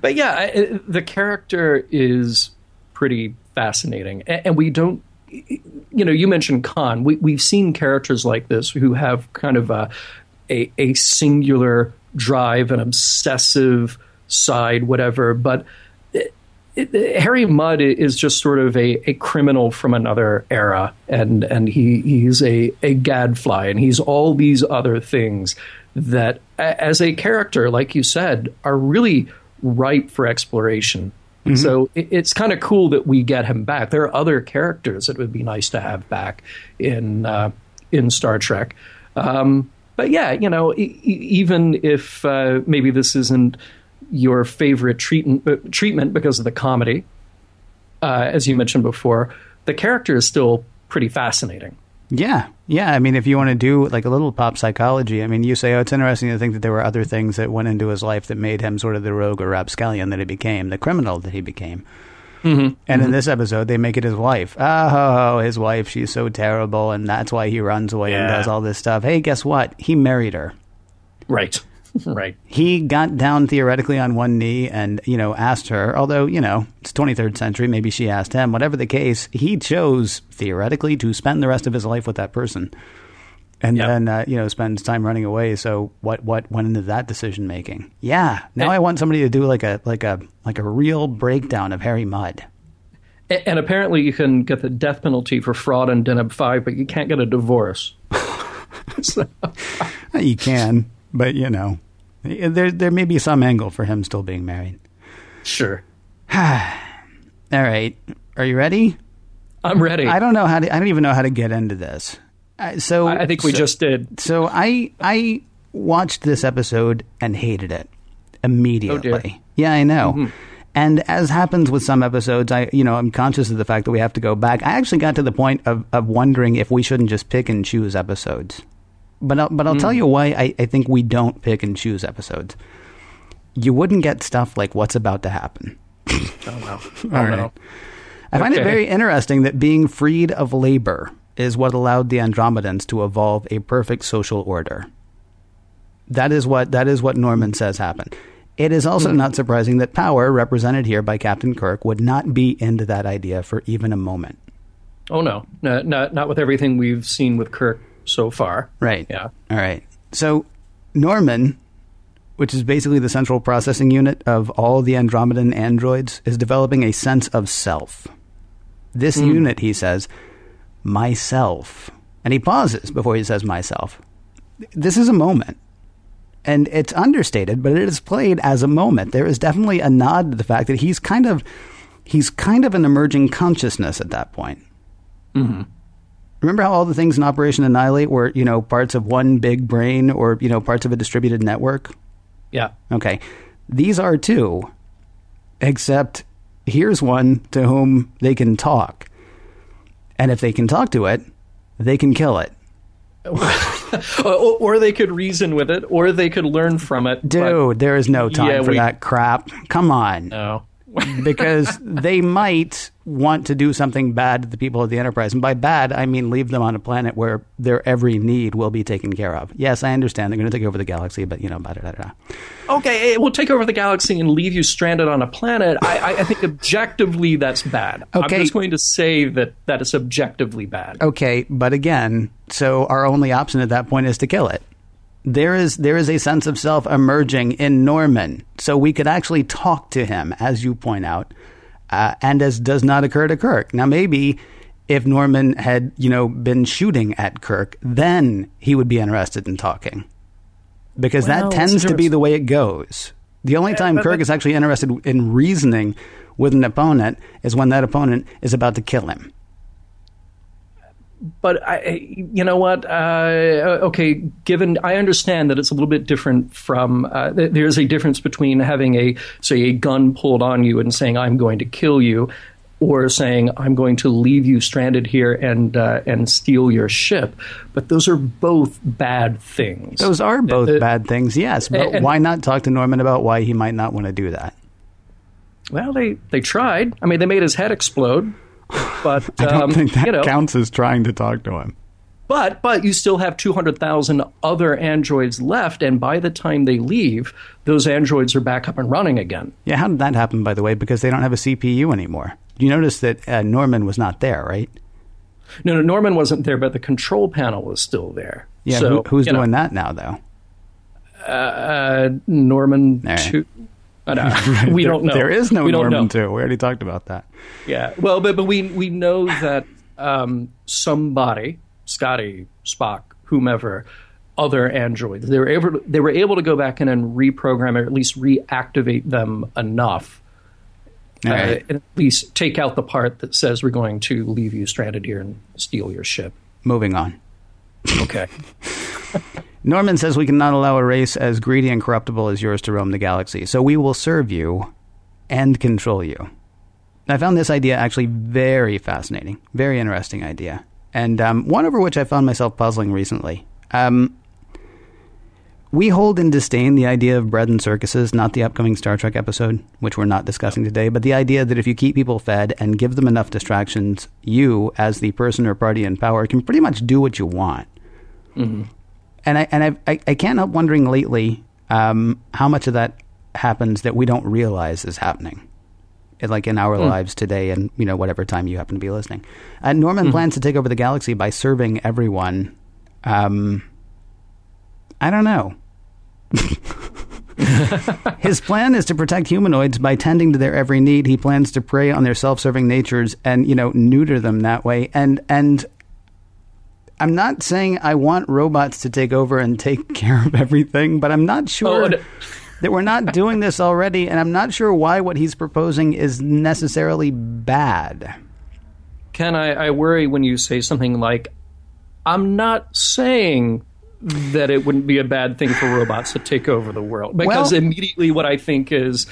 But yeah, I, the character is pretty fascinating. And, and we don't, you know, you mentioned Khan. We, we've seen characters like this who have kind of a, a, a singular drive, an obsessive side, whatever. But it, it, Harry Mudd is just sort of a, a criminal from another era. And, and he, he's a, a gadfly, and he's all these other things that as a character, like you said, are really ripe for exploration. Mm-hmm. So it, it's kind of cool that we get him back. There are other characters that would be nice to have back in uh, in Star Trek. Um, but yeah, you know, e- even if uh, maybe this isn't your favorite treatment, treatment because of the comedy, uh, as you mentioned before, the character is still pretty fascinating. Yeah. Yeah. I mean, if you want to do like a little pop psychology, I mean, you say, oh, it's interesting to think that there were other things that went into his life that made him sort of the rogue or rapscallion that he became, the criminal that he became. Mm-hmm. And mm-hmm. in this episode, they make it his wife. Oh, his wife. She's so terrible. And that's why he runs away yeah. and does all this stuff. Hey, guess what? He married her. Right. Right. He got down theoretically on one knee and, you know, asked her, although, you know, it's twenty-third century. Maybe she asked him, whatever the case, he chose theoretically to spend the rest of his life with that person and yep. then, uh, you know, spends time running away. So what what went into that decision making? Yeah. Now and, I want somebody to do like a like a like a real breakdown of Harry Mudd. And apparently you can get the death penalty for fraud in Deneb five, but you can't get a divorce. So. You can. But, you know. There there may be some angle for him still being married. Sure. All right. Are you ready? I'm ready. I don't know how to, I don't even know how to get into this. Uh, so I think we so, just did. So I I watched this episode and hated it immediately. Oh, dear. Yeah, I know. Mm-hmm. And as happens with some episodes, I you know, I'm conscious of the fact that we have to go back. I actually got to the point of, of wondering if we shouldn't just pick and choose episodes. But I'll, but I'll mm. tell you why I, I think we don't pick and choose episodes. You wouldn't get stuff like what's about to happen. Oh, wow. All oh, right. No. I okay. find it very interesting that being freed of labor is what allowed the Andromedans to evolve a perfect social order. That is what that is what Norman says happened. It is also mm. not surprising that power, represented here by Captain Kirk, would not be into that idea for even a moment. Oh, no. no not, not with everything we've seen with Kirk so far. Right. Yeah. All right. So Norman, which is basically the central processing unit of all the Andromedan androids, is developing a sense of self. This mm. unit, he says, myself. And he pauses before he says myself. This is a moment. And it's understated, but it is played as a moment. There is definitely a nod to the fact that he's kind of he's kind of an emerging consciousness at that point. Mm-hmm. Remember how all the things in Operation Annihilate were, you know, parts of one big brain or, you know, parts of a distributed network? Yeah. Okay. These are two, except here's one to whom they can talk. And if they can talk to it, they can kill it. or, or they could reason with it, or they could learn from it. Dude, there is no time yeah, for we, that crap. Come on. No. Because they might want to do something bad to the people of the Enterprise. And by bad, I mean leave them on a planet where their every need will be taken care of. Yes, I understand. They're going to take over the galaxy, but, you know, blah, blah, blah. Okay, it will take over the galaxy and leave you stranded on a planet. I, I think objectively that's bad. Okay. I'm just going to say that that is objectively bad. Okay, but again, so our only option at that point is to kill it. There is there is a sense of self emerging in Norman, so we could actually talk to him, as you point out, uh, and as does not occur to Kirk. Now, maybe if Norman had, you know, been shooting at Kirk, then he would be interested in talking, because well, that tends to be the way it goes. The only yeah, time Kirk that, is actually interested in reasoning with an opponent is when that opponent is about to kill him. But, I, you know what, uh, okay, given, I understand that it's a little bit different from, uh, th- there's a difference between having a, say, a gun pulled on you and saying, I'm going to kill you, or saying, I'm going to leave you stranded here and uh, and steal your ship. But those are both bad things. Those are both uh, bad things, yes, but and, why not talk to Norman about why he might not want to do that? Well, they, they tried. I mean, they made his head explode. But um, I don't think that you know, counts as trying to talk to him. But but you still have two hundred thousand other androids left, and by the time they leave, those androids are back up and running again. Yeah, how did that happen, by the way? Because they don't have a C P U anymore. You notice that uh, Norman was not there, right? No, no, Norman wasn't there, but the control panel was still there. Yeah, so, who, who's doing know. that now, though? Uh, uh, Norman right. two. Oh, no. We there, don't know. There is no we Norman two. We already talked about that. Yeah. Well, but but we we know that um, somebody, Scotty, Spock, whomever, other androids, they were able they were able to go back in and reprogram or at least reactivate them enough, uh, right. and at least take out the part that says we're going to leave you stranded here and steal your ship. Moving on. Okay. Norman says we cannot allow a race as greedy and corruptible as yours to roam the galaxy, so we will serve you and control you. And I found this idea actually very fascinating, very interesting idea, and um, one over which I found myself puzzling recently. Um, we hold in disdain the idea of bread and circuses, not the upcoming Star Trek episode, which we're not discussing today, but the idea that if you keep people fed and give them enough distractions, you, as the person or party in power, can pretty much do what you want. Mm-hmm. And I and I've, I I can't help wondering lately um, how much of that happens that we don't realize is happening, it, like in our mm. lives today, and you know whatever time you happen to be listening. Uh, Norman mm. plans to take over the galaxy by serving everyone. Um, I don't know. His plan is to protect humanoids by tending to their every need. He plans to prey on their self-serving natures and you know neuter them that way. And and. I'm not saying I want robots to take over and take care of everything, but I'm not sure oh, no. that we're not doing this already, and I'm not sure why what he's proposing is necessarily bad. Ken, I, I worry when you say something like, I'm not saying that it wouldn't be a bad thing for robots to take over the world, because well, immediately what I think is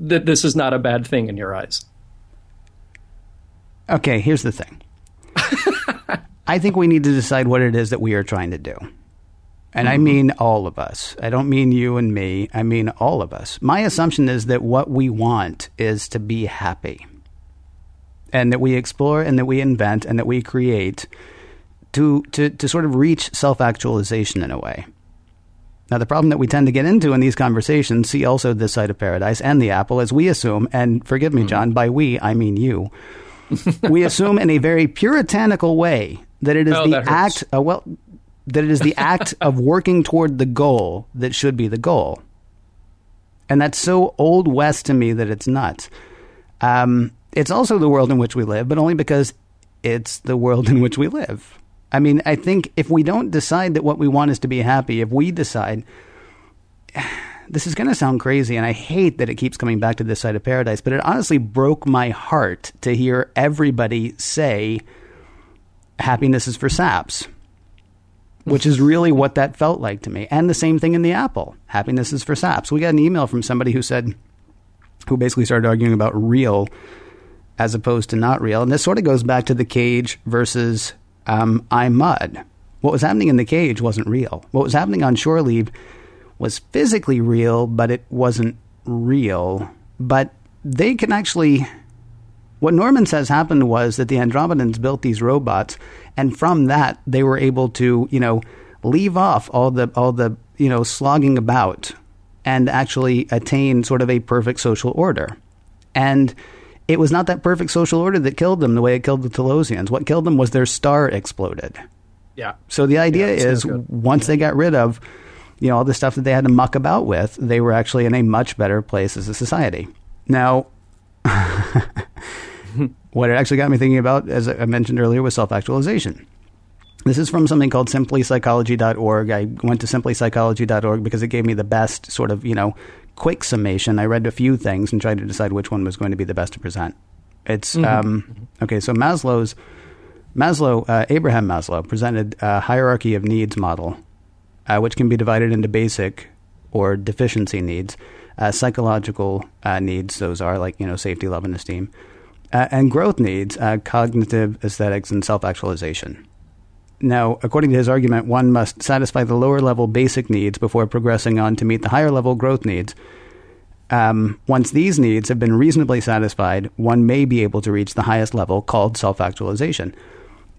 that this is not a bad thing in your eyes. Okay, here's the thing. I think we need to decide what it is that we are trying to do. And mm-hmm. I mean all of us. I don't mean you and me. I mean all of us. My assumption is that what we want is to be happy. And that we explore and that we invent and that we create to to, to sort of reach self-actualization in a way. Now, the problem that we tend to get into in these conversations, see also This Side of Paradise and The Apple, is we assume, and forgive me, mm-hmm. John, by we, I mean you, we assume in a very puritanical way that it is oh, the act uh, well that it is the act of working toward the goal that should be the goal, and that's so Old West to me that it's nuts. Um, it's also the world in which we live, but only because it's the world in which we live. I mean, I think if we don't decide that what we want is to be happy, if we decide this is going to sound crazy, and I hate that it keeps coming back to This Side of Paradise, but it honestly broke my heart to hear everybody say happiness is for saps, which is really what that felt like to me. And the same thing in The Apple. Happiness is for saps. We got an email from somebody who said, who basically started arguing about real as opposed to not real. And this sort of goes back to The Cage versus um, I Mudd, What was happening in The Cage wasn't real. What was happening on Shore Leave was physically real, but it wasn't real. But they can actually... What Norman says happened was that the Andromedans built these robots, and from that, they were able to, you know, leave off all the, all the you know, slogging about and actually attain sort of a perfect social order. And it was not that perfect social order that killed them the way it killed the Talosians. What killed them was their star exploded. Yeah. So the idea yeah, is so once yeah. they got rid of, you know, all the stuff that they had to muck about with, they were actually in a much better place as a society. Now, what it actually got me thinking about, as I mentioned earlier, was self-actualization. This is from something called simply psychology dot org. I went to simply psychology dot org because it gave me the best sort of, you know, quick summation. I read a few things and tried to decide which one was going to be the best to present. It's, mm-hmm. um, okay, so Maslow's, Maslow, uh, Abraham Maslow presented a hierarchy of needs model, uh, which can be divided into basic or deficiency needs, uh, psychological uh, needs, those are like, you know, safety, love, and esteem, uh, and growth needs, uh, cognitive, aesthetics, and self-actualization. Now, according to his argument, one must satisfy the lower-level basic needs before progressing on to meet the higher-level growth needs. Um, once these needs have been reasonably satisfied, one may be able to reach the highest level called self-actualization.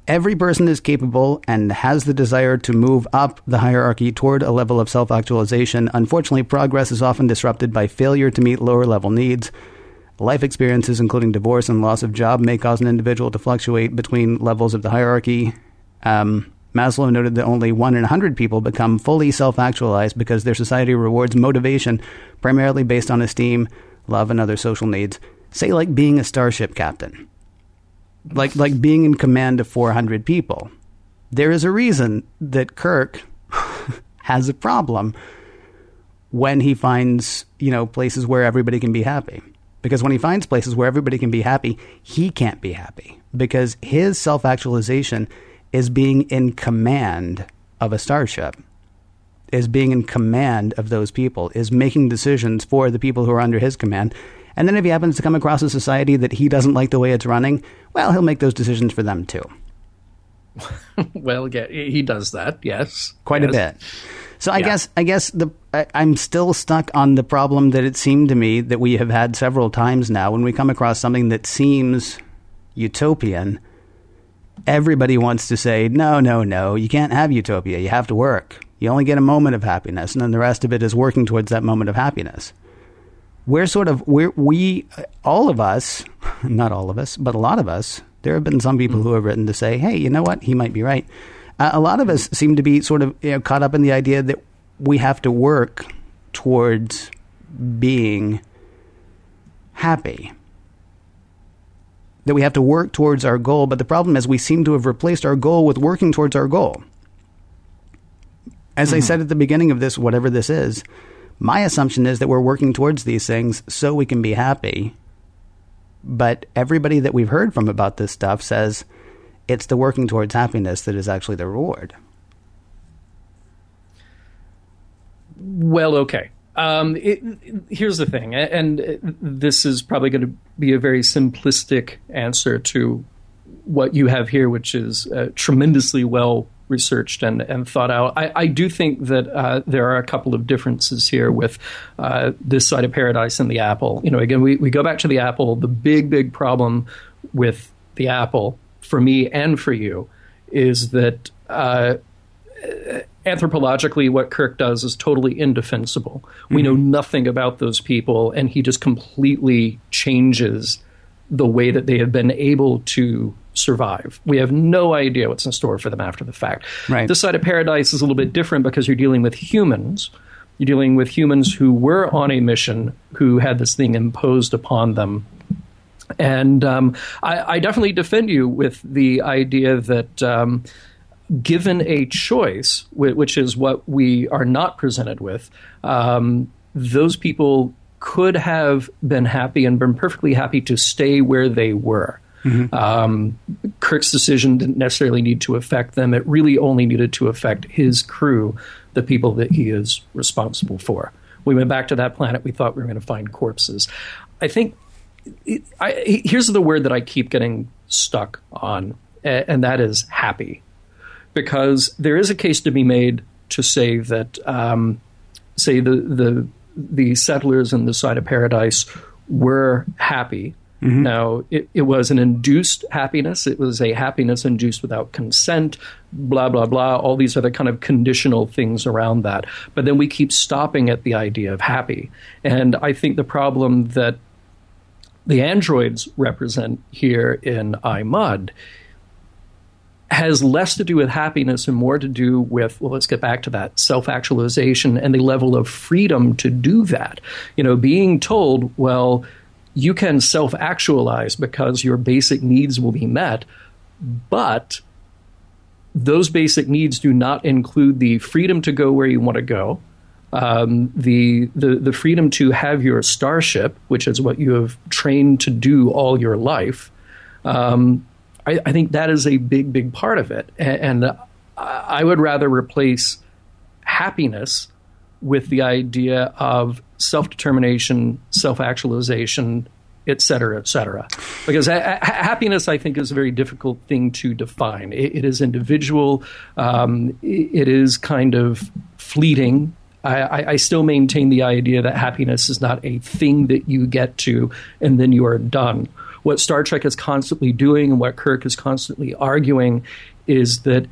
Every person is capable and has the desire to move up the hierarchy toward a level of self-actualization. Unfortunately, progress is often disrupted by failure to meet lower-level needs. Life experiences, including divorce and loss of job, may cause an individual to fluctuate between levels of the hierarchy. Um, Maslow noted that only one in a hundred people become fully self-actualized because their society rewards motivation primarily based on esteem, love, and other social needs. Say, like being a starship captain, like like being in command of four hundred people. There is a reason that Kirk has a problem when he finds, you know, places where everybody can be happy. Because when he finds places where everybody can be happy, he can't be happy because his self-actualization is being in command of a starship, is being in command of those people, is making decisions for the people who are under his command. And then if he happens to come across a society that he doesn't like the way it's running, well, he'll make those decisions for them too. Well, yeah, he does that, yes. Quite yes. a bit. So I yeah. guess I guess the I, I'm still stuck on the problem that it seemed to me that we have had several times now. When we come across something that seems utopian, everybody wants to say, no, no, no, you can't have utopia. You have to work. You only get a moment of happiness, and then the rest of it is working towards that moment of happiness. We're sort of, we're, we, all of us, not all of us, but a lot of us, there have been some people who have written to say, hey, you know what, he might be right. Uh, a lot of us seem to be sort of, you know, caught up in the idea that we have to work towards being happy, that we have to work towards our goal, but the problem is we seem to have replaced our goal with working towards our goal. As mm-hmm. I said at the beginning of this, whatever this is, my assumption is that we're working towards these things so we can be happy. But everybody that we've heard from about this stuff says it's the working towards happiness that is actually the reward. Well, okay. Um, it, here's the thing, and this is probably going to be a very simplistic answer to what you have here, which is uh, tremendously well researched and, and thought out. I, I do think that uh, there are a couple of differences here with uh, This Side of Paradise and The Apple. You know, again, we, we go back to The Apple. The big, big problem with The Apple, for me and for you, is that uh, anthropologically, what Kirk does is totally indefensible. We mm-hmm. know nothing about those people, and he just completely changes the way that they have been able to survive. We have no idea what's in store for them after the fact. Right. This Side of Paradise is a little bit different because you're dealing with humans. You're dealing with humans who were on a mission, who had this thing imposed upon them. And um, I, I definitely defend you with the idea that... Um, Given a choice, which is what we are not presented with, um, those people could have been happy and been perfectly happy to stay where they were. Mm-hmm. Um, Kirk's decision didn't necessarily need to affect them. It really only needed to affect his crew, the people that he is responsible for. We went back to that planet. We thought we were going to find corpses. I think – I, here's the word that I keep getting stuck on, and that is happy. because there is a case to be made to say that, um, say the, the the settlers in This Side of Paradise were happy. Mm-hmm. Now, it, it was an induced happiness. It was a happiness induced without consent, blah, blah, blah, all these other kind of conditional things around that. But then we keep stopping at the idea of happy. And I think the problem that the androids represent here in I, Mudd has less to do with happiness and more to do with, well, let's get back to that, self-actualization and the level of freedom to do that. You know, being told, well, you can self-actualize because your basic needs will be met, but those basic needs do not include the freedom to go where you want to go, um, the, the the freedom to have your starship, which is what you have trained to do all your life. Um, I, I think that is a big, big part of it. And, and I would rather replace happiness with the idea of self-determination, self-actualization, et cetera, et cetera. Because ha- happiness, I think, is a very difficult thing to define. It, it is individual. Um, it is kind of fleeting. I, I, I still maintain the idea that happiness is not a thing that you get to and then you are done. What Star Trek is constantly doing and what Kirk is constantly arguing is that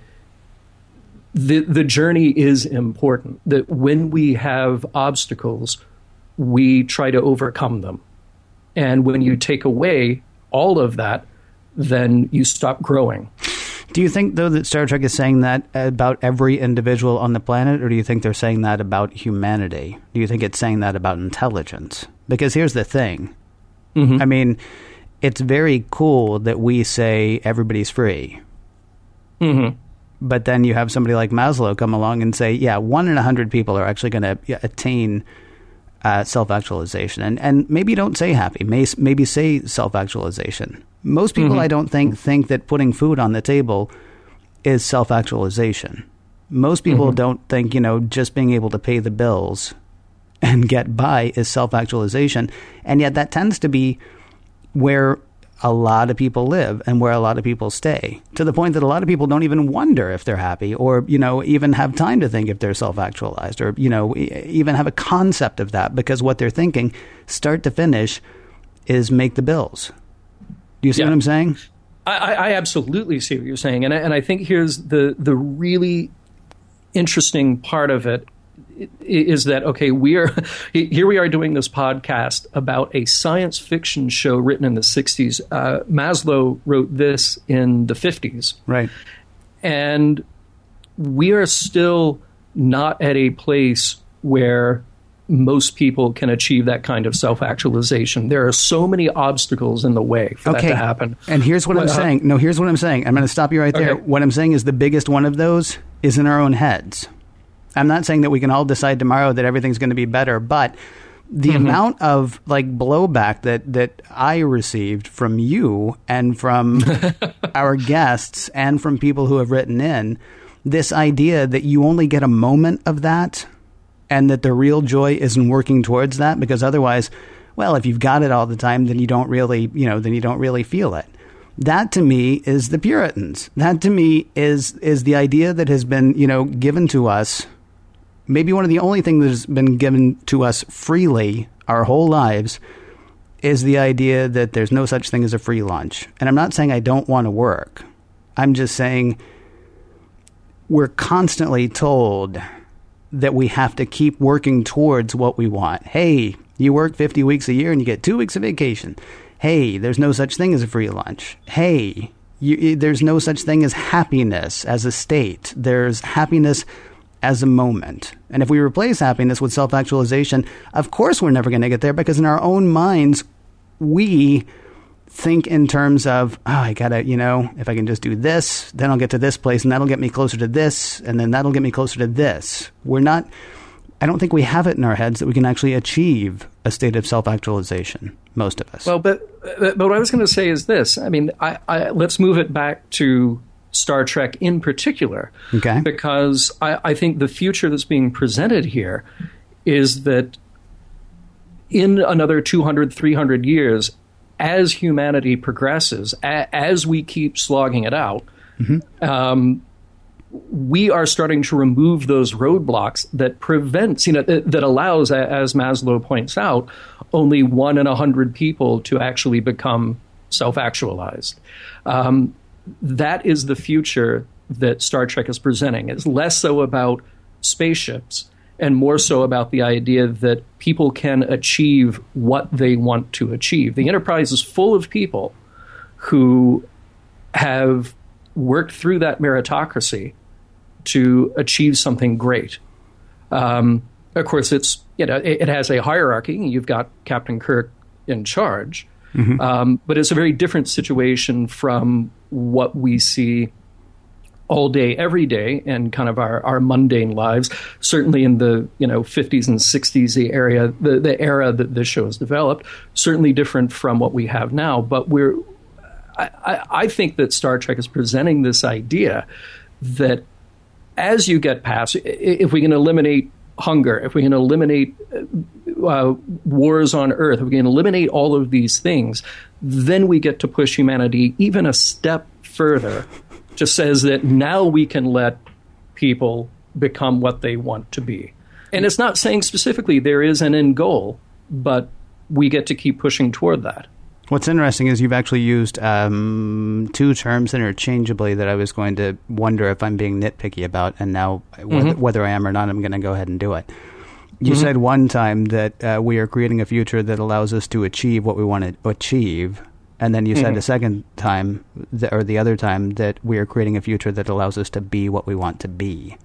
The the journey is important, that when we have obstacles, we try to overcome them. And when you take away all of that, then you stop growing. Do you think, though, that Star Trek is saying that about every individual on the planet, or do you think they're saying that about humanity? Do you think it's saying that about intelligence? Because here's the thing. Mm-hmm. I mean, it's very cool that we say everybody's free. Mm-hmm. But then you have somebody like Maslow come along and say, yeah, one in a hundred people are actually going to attain uh, self-actualization. And and maybe don't say happy. May, maybe say self-actualization. Most people, mm-hmm. I don't think, think that putting food on the table is self-actualization. Most people mm-hmm. don't think, you know, just being able to pay the bills and get by is self-actualization. And yet that tends to be where a lot of people live and where a lot of people stay, to the point that a lot of people don't even wonder if they're happy, or, you know, even have time to think if they're self-actualized, or, you know, even have a concept of that, because what they're thinking start to finish is make the bills. Do you see yeah. what I'm saying? I, I absolutely see what you're saying. And I, and I think here's the, the really interesting part of it is that, okay, we are here we are doing this podcast about a science fiction show written in the sixties. Uh, Maslow wrote this in the fifties. Right. And we are still not at a place where most people can achieve that kind of self-actualization. There are so many obstacles in the way for okay. that to happen. And here's what, what I'm uh, saying. No, here's what I'm saying. I'm going to stop you right there. Okay. What I'm saying is the biggest one of those is in our own heads. I'm not saying that we can all decide tomorrow that everything's going to be better, but the mm-hmm. amount of like blowback that, that I received from you and from our guests and from people who have written in, this idea that you only get a moment of that and that the real joy isn't working towards that, because otherwise, well, if you've got it all the time, then you don't really, you know, then you don't really feel it. That to me is the Puritans. That to me is is the idea that has been, you know, given to us. Maybe one of the only things that's been given to us freely our whole lives is the idea that there's no such thing as a free lunch. And I'm not saying I don't want to work. I'm just saying we're constantly told that we have to keep working towards what we want. Hey, you work fifty weeks a year and you get two weeks of vacation. Hey, there's no such thing as a free lunch. Hey, you, there's no such thing as happiness as a state. There's happiness as a moment. And if we replace happiness with self-actualization, of course we're never going to get there, because in our own minds, we think in terms of, oh, I gotta, you know, if I can just do this, then I'll get to this place, and that'll get me closer to this, and then that'll get me closer to this. We're not, I don't think we have it in our heads that we can actually achieve a state of self-actualization, most of us. Well, but, but what I was going to say is this. I mean, I, I, let's move it back to Star Trek in particular, okay. because I, I think the future that's being presented here is that in another two hundred, three hundred years, as humanity progresses, a, as we keep slogging it out, mm-hmm. um, we are starting to remove those roadblocks that prevents, you know, that allows, as Maslow points out, only one in a hundred people to actually become self-actualized. Um, that is the future that Star Trek is presenting. It's less so about spaceships and more so about the idea that people can achieve what they want to achieve. The Enterprise is full of people who have worked through that meritocracy to achieve something great. Um, of course, it's you know it, it has a hierarchy. You've got Captain Kirk in charge, mm-hmm. um, but it's a very different situation from what we see all day, every day, and kind of our, our mundane lives. Certainly in the you know fifties and sixties, the area, the, the era that this show has developed, certainly different from what we have now. But we're, I, I think that Star Trek is presenting this idea that as you get past, if we can eliminate hunger, if we can eliminate uh, wars on Earth, if we can eliminate all of these things, then we get to push humanity even a step further. Just says that now we can let people become what they want to be. And it's not saying specifically there is an end goal, but we get to keep pushing toward that. What's interesting is you've actually used um, two terms interchangeably that I was going to wonder if I'm being nitpicky about, and now mm-hmm. whether, whether I am or not, I'm going to go ahead and do it. You mm-hmm. said one time that uh, we are creating a future that allows us to achieve what we want to achieve. And then you said mm-hmm. the second time, th- or the other time, that we are creating a future that allows us to be what we want to be.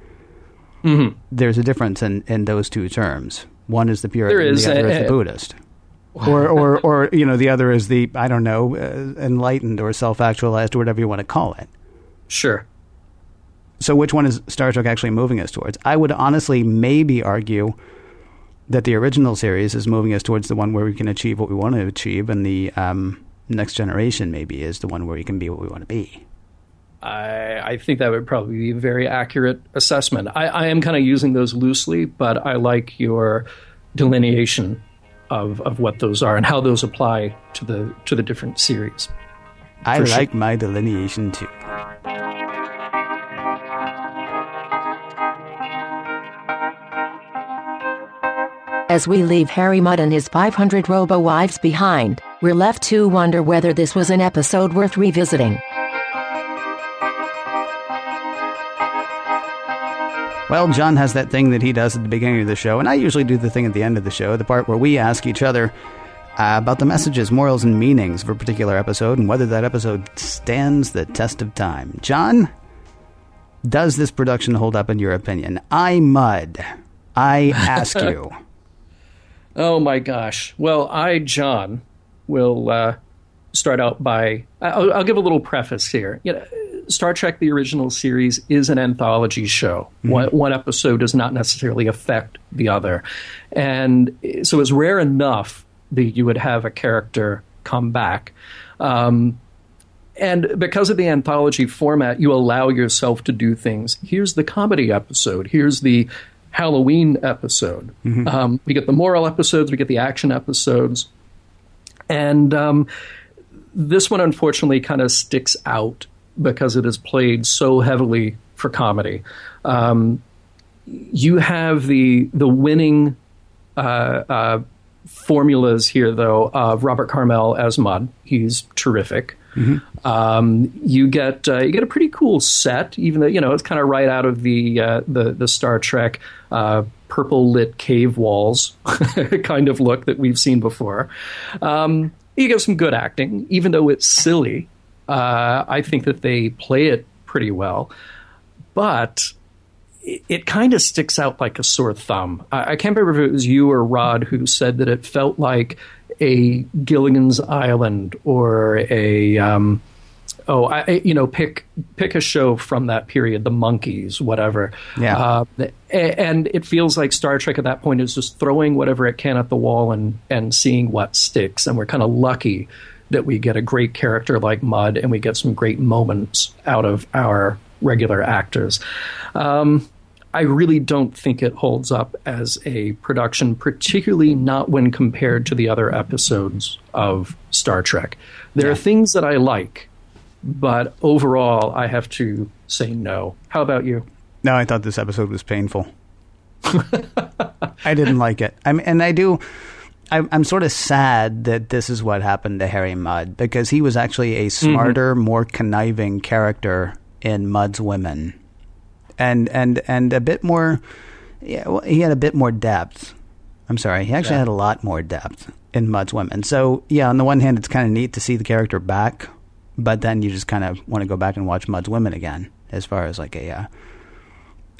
Mm-hmm. There's a difference in, in those two terms. One is the Puritan, and the other a, is the a, Buddhist. or, or, or, you know, the other is the, I don't know, uh, enlightened or self-actualized or whatever you want to call it. Sure. So which one is Star Trek actually moving us towards? I would honestly maybe argue that the original series is moving us towards the one where we can achieve what we want to achieve, and the... Um, Next Generation maybe is the one where we can be what we want to be. I, I think that would probably be a very accurate assessment. I, I am kind of using those loosely, but I like your delineation of of what those are and how those apply to the to the different series. I like my delineation too. As we leave Harry Mudd and his five hundred robo-wives behind, we're left to wonder whether this was an episode worth revisiting. Well, John has that thing that he does at the beginning of the show, and I usually do the thing at the end of the show, the part where we ask each other uh, about the messages, morals, and meanings of a particular episode and whether that episode stands the test of time. John, does this production hold up in your opinion? I, Mudd, I ask you. Oh, my gosh. Well, I, John, will uh, start out by... I'll, I'll give a little preface here. You know, Star Trek, the original series, is an anthology show. Mm-hmm. One, one episode does not necessarily affect the other. And so it's rare enough that you would have a character come back. Um, and because of the anthology format, you allow yourself to do things. Here's the comedy episode. Here's the... Halloween episode. Mm-hmm. Um, we get the moral episodes, we get the action episodes. And um, this one, unfortunately, kind of sticks out because it is played so heavily for comedy. Um, you have the the winning uh, uh, formulas here, though, of Robert Carmel as Mudd. He's terrific. Mm-hmm. Um, you get uh, you get a pretty cool set, even though you know it's kind of right out of the uh, the, the Star Trek uh, purple lit cave walls kind of look that we've seen before. Um, you get some good acting, even though it's silly. Uh, I think that they play it pretty well, but it, it kind of sticks out like a sore thumb. I, I can't remember if it was you or Rod who said that it felt like a Gilligan's Island or a um, oh I, you know pick pick a show from that period, The Monkees, whatever. Yeah. Uh, and it feels like Star Trek at that point is just throwing whatever it can at the wall and and seeing what sticks. And we're kind of lucky that we get a great character like Mudd and we get some great moments out of our regular actors. Um, I really don't think it holds up as a production, particularly not when compared to the other episodes of Star Trek. There yeah. are things that I like, but overall I have to say no. How about you? No, I thought this episode was painful. I didn't like it. I mean, and I do... I'm, I'm sort of sad that this is what happened to Harry Mudd, because he was actually a smarter, mm-hmm. more conniving character in Mudd's Women. And and and a bit more... Yeah, well, he had a bit more depth. I'm sorry. He actually yeah. had a lot more depth in Mudd's Women. So, yeah, on the one hand, it's kind of neat to see the character back, but then you just kind of want to go back and watch Mudd's Women again, as far as like a... Uh,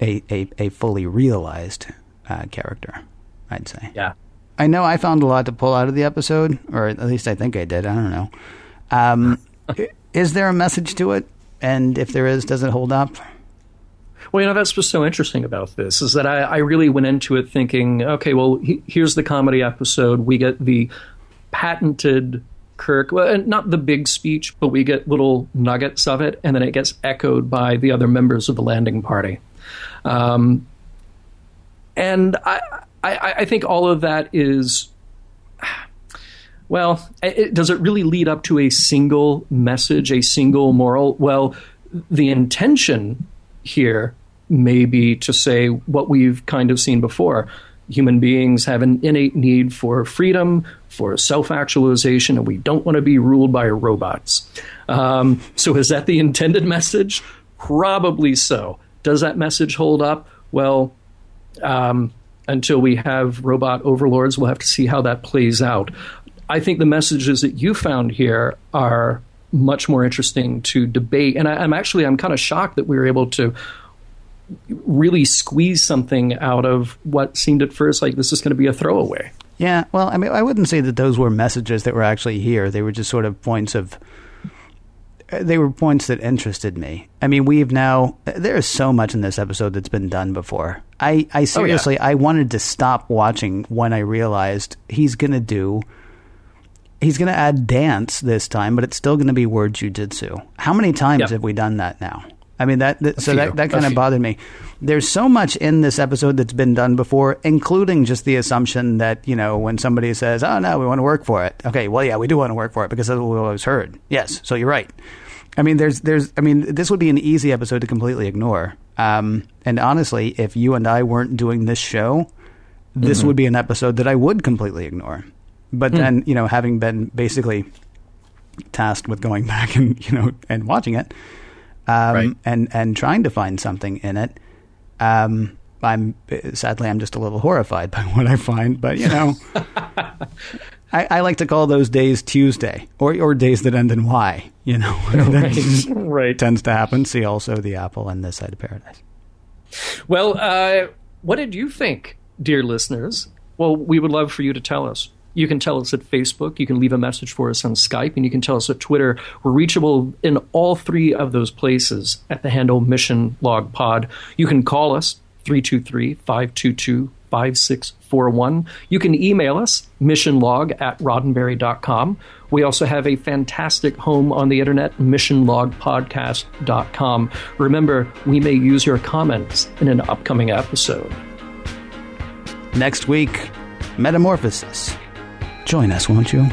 A, a, a fully realized uh, character, I'd say. Yeah. I know I found a lot to pull out of the episode, or at least I think I did. I don't know. Um, is there a message to it? And if there is, does it hold up? Well, you know, that's what's so interesting about this, is that I, I really went into it thinking, okay, well, he, here's the comedy episode. We get the patented Kirk, well, and not the big speech, but we get little nuggets of it, and then it gets echoed by the other members of the landing party. Um, and I, I, I think all of that is, well, it, does it really lead up to a single message, a single moral? Well, the intention here may be to say what we've kind of seen before. Human beings have an innate need for freedom, for self-actualization, and we don't want to be ruled by robots. Um, so is that the intended message? Probably so. Does that message hold up? Well, um, until we have robot overlords, we'll have to see how that plays out. I think the messages that you found here are much more interesting to debate. And I, I'm actually, I'm kind of shocked that we were able to really squeeze something out of what seemed at first like this is going to be a throwaway. Yeah, well, I mean, I wouldn't say that those were messages that were actually here. They were just sort of points of... They were points that interested me. I mean, we've now... There is so much in this episode that's been done before. I, I seriously... Oh, yeah. I wanted to stop watching when I realized he's going to do... He's going to add dance this time, but it's still going to be word jujitsu. How many times yep. have we done that now? I mean, that... that so few, that, that kind of bothered me. There's so much in this episode that's been done before, including just the assumption that, you know, when somebody says, oh, no, we want to work for it. Okay, well, yeah, we do want to work for it because that's what we've always heard. Yes, so you're right. I mean, there's, there's, I mean, this would be an easy episode to completely ignore. Um, and honestly, if you and I weren't doing this show, this mm-hmm. would be an episode that I would completely ignore. But mm. then, you know, having been basically tasked with going back and, you know, and watching it, um, right. and, and trying to find something in it, um, I'm sadly, I'm just a little horrified by what I find, but you know, I, I like to call those days Tuesday, or or days that end in Y, you know. Right. That right. tends to happen. See also The Apple and This Side of Paradise. Well, uh, what did you think, dear listeners? Well, we would love for you to tell us. You can tell us at Facebook. You can leave a message for us on Skype, and you can tell us at Twitter. We're reachable in all three of those places at the handle Mission Log Pod. You can call us, three two three, five two two, five six four one. You can email us, mission log at roddenberry dot com. We also have a fantastic home on the internet, mission log podcast dot com. Remember, we may use your comments in an upcoming episode. Next week, Metamorphosis. Join us, won't you?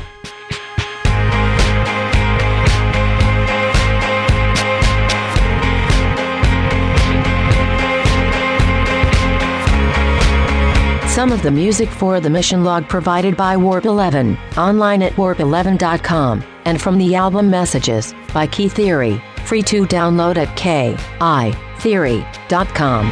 Some of the music for the Mission Log provided by Warp eleven, online at warp eleven dot com, and from the album Messages by Key Theory, free to download at k i theory dot com.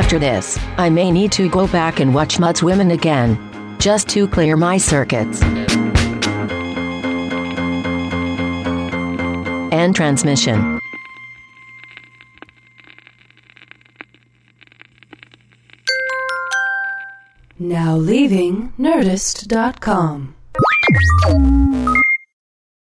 After this, I may need to go back and watch Mudd's Women again, just to clear my circuits and transmission. Now leaving nerdist dot com.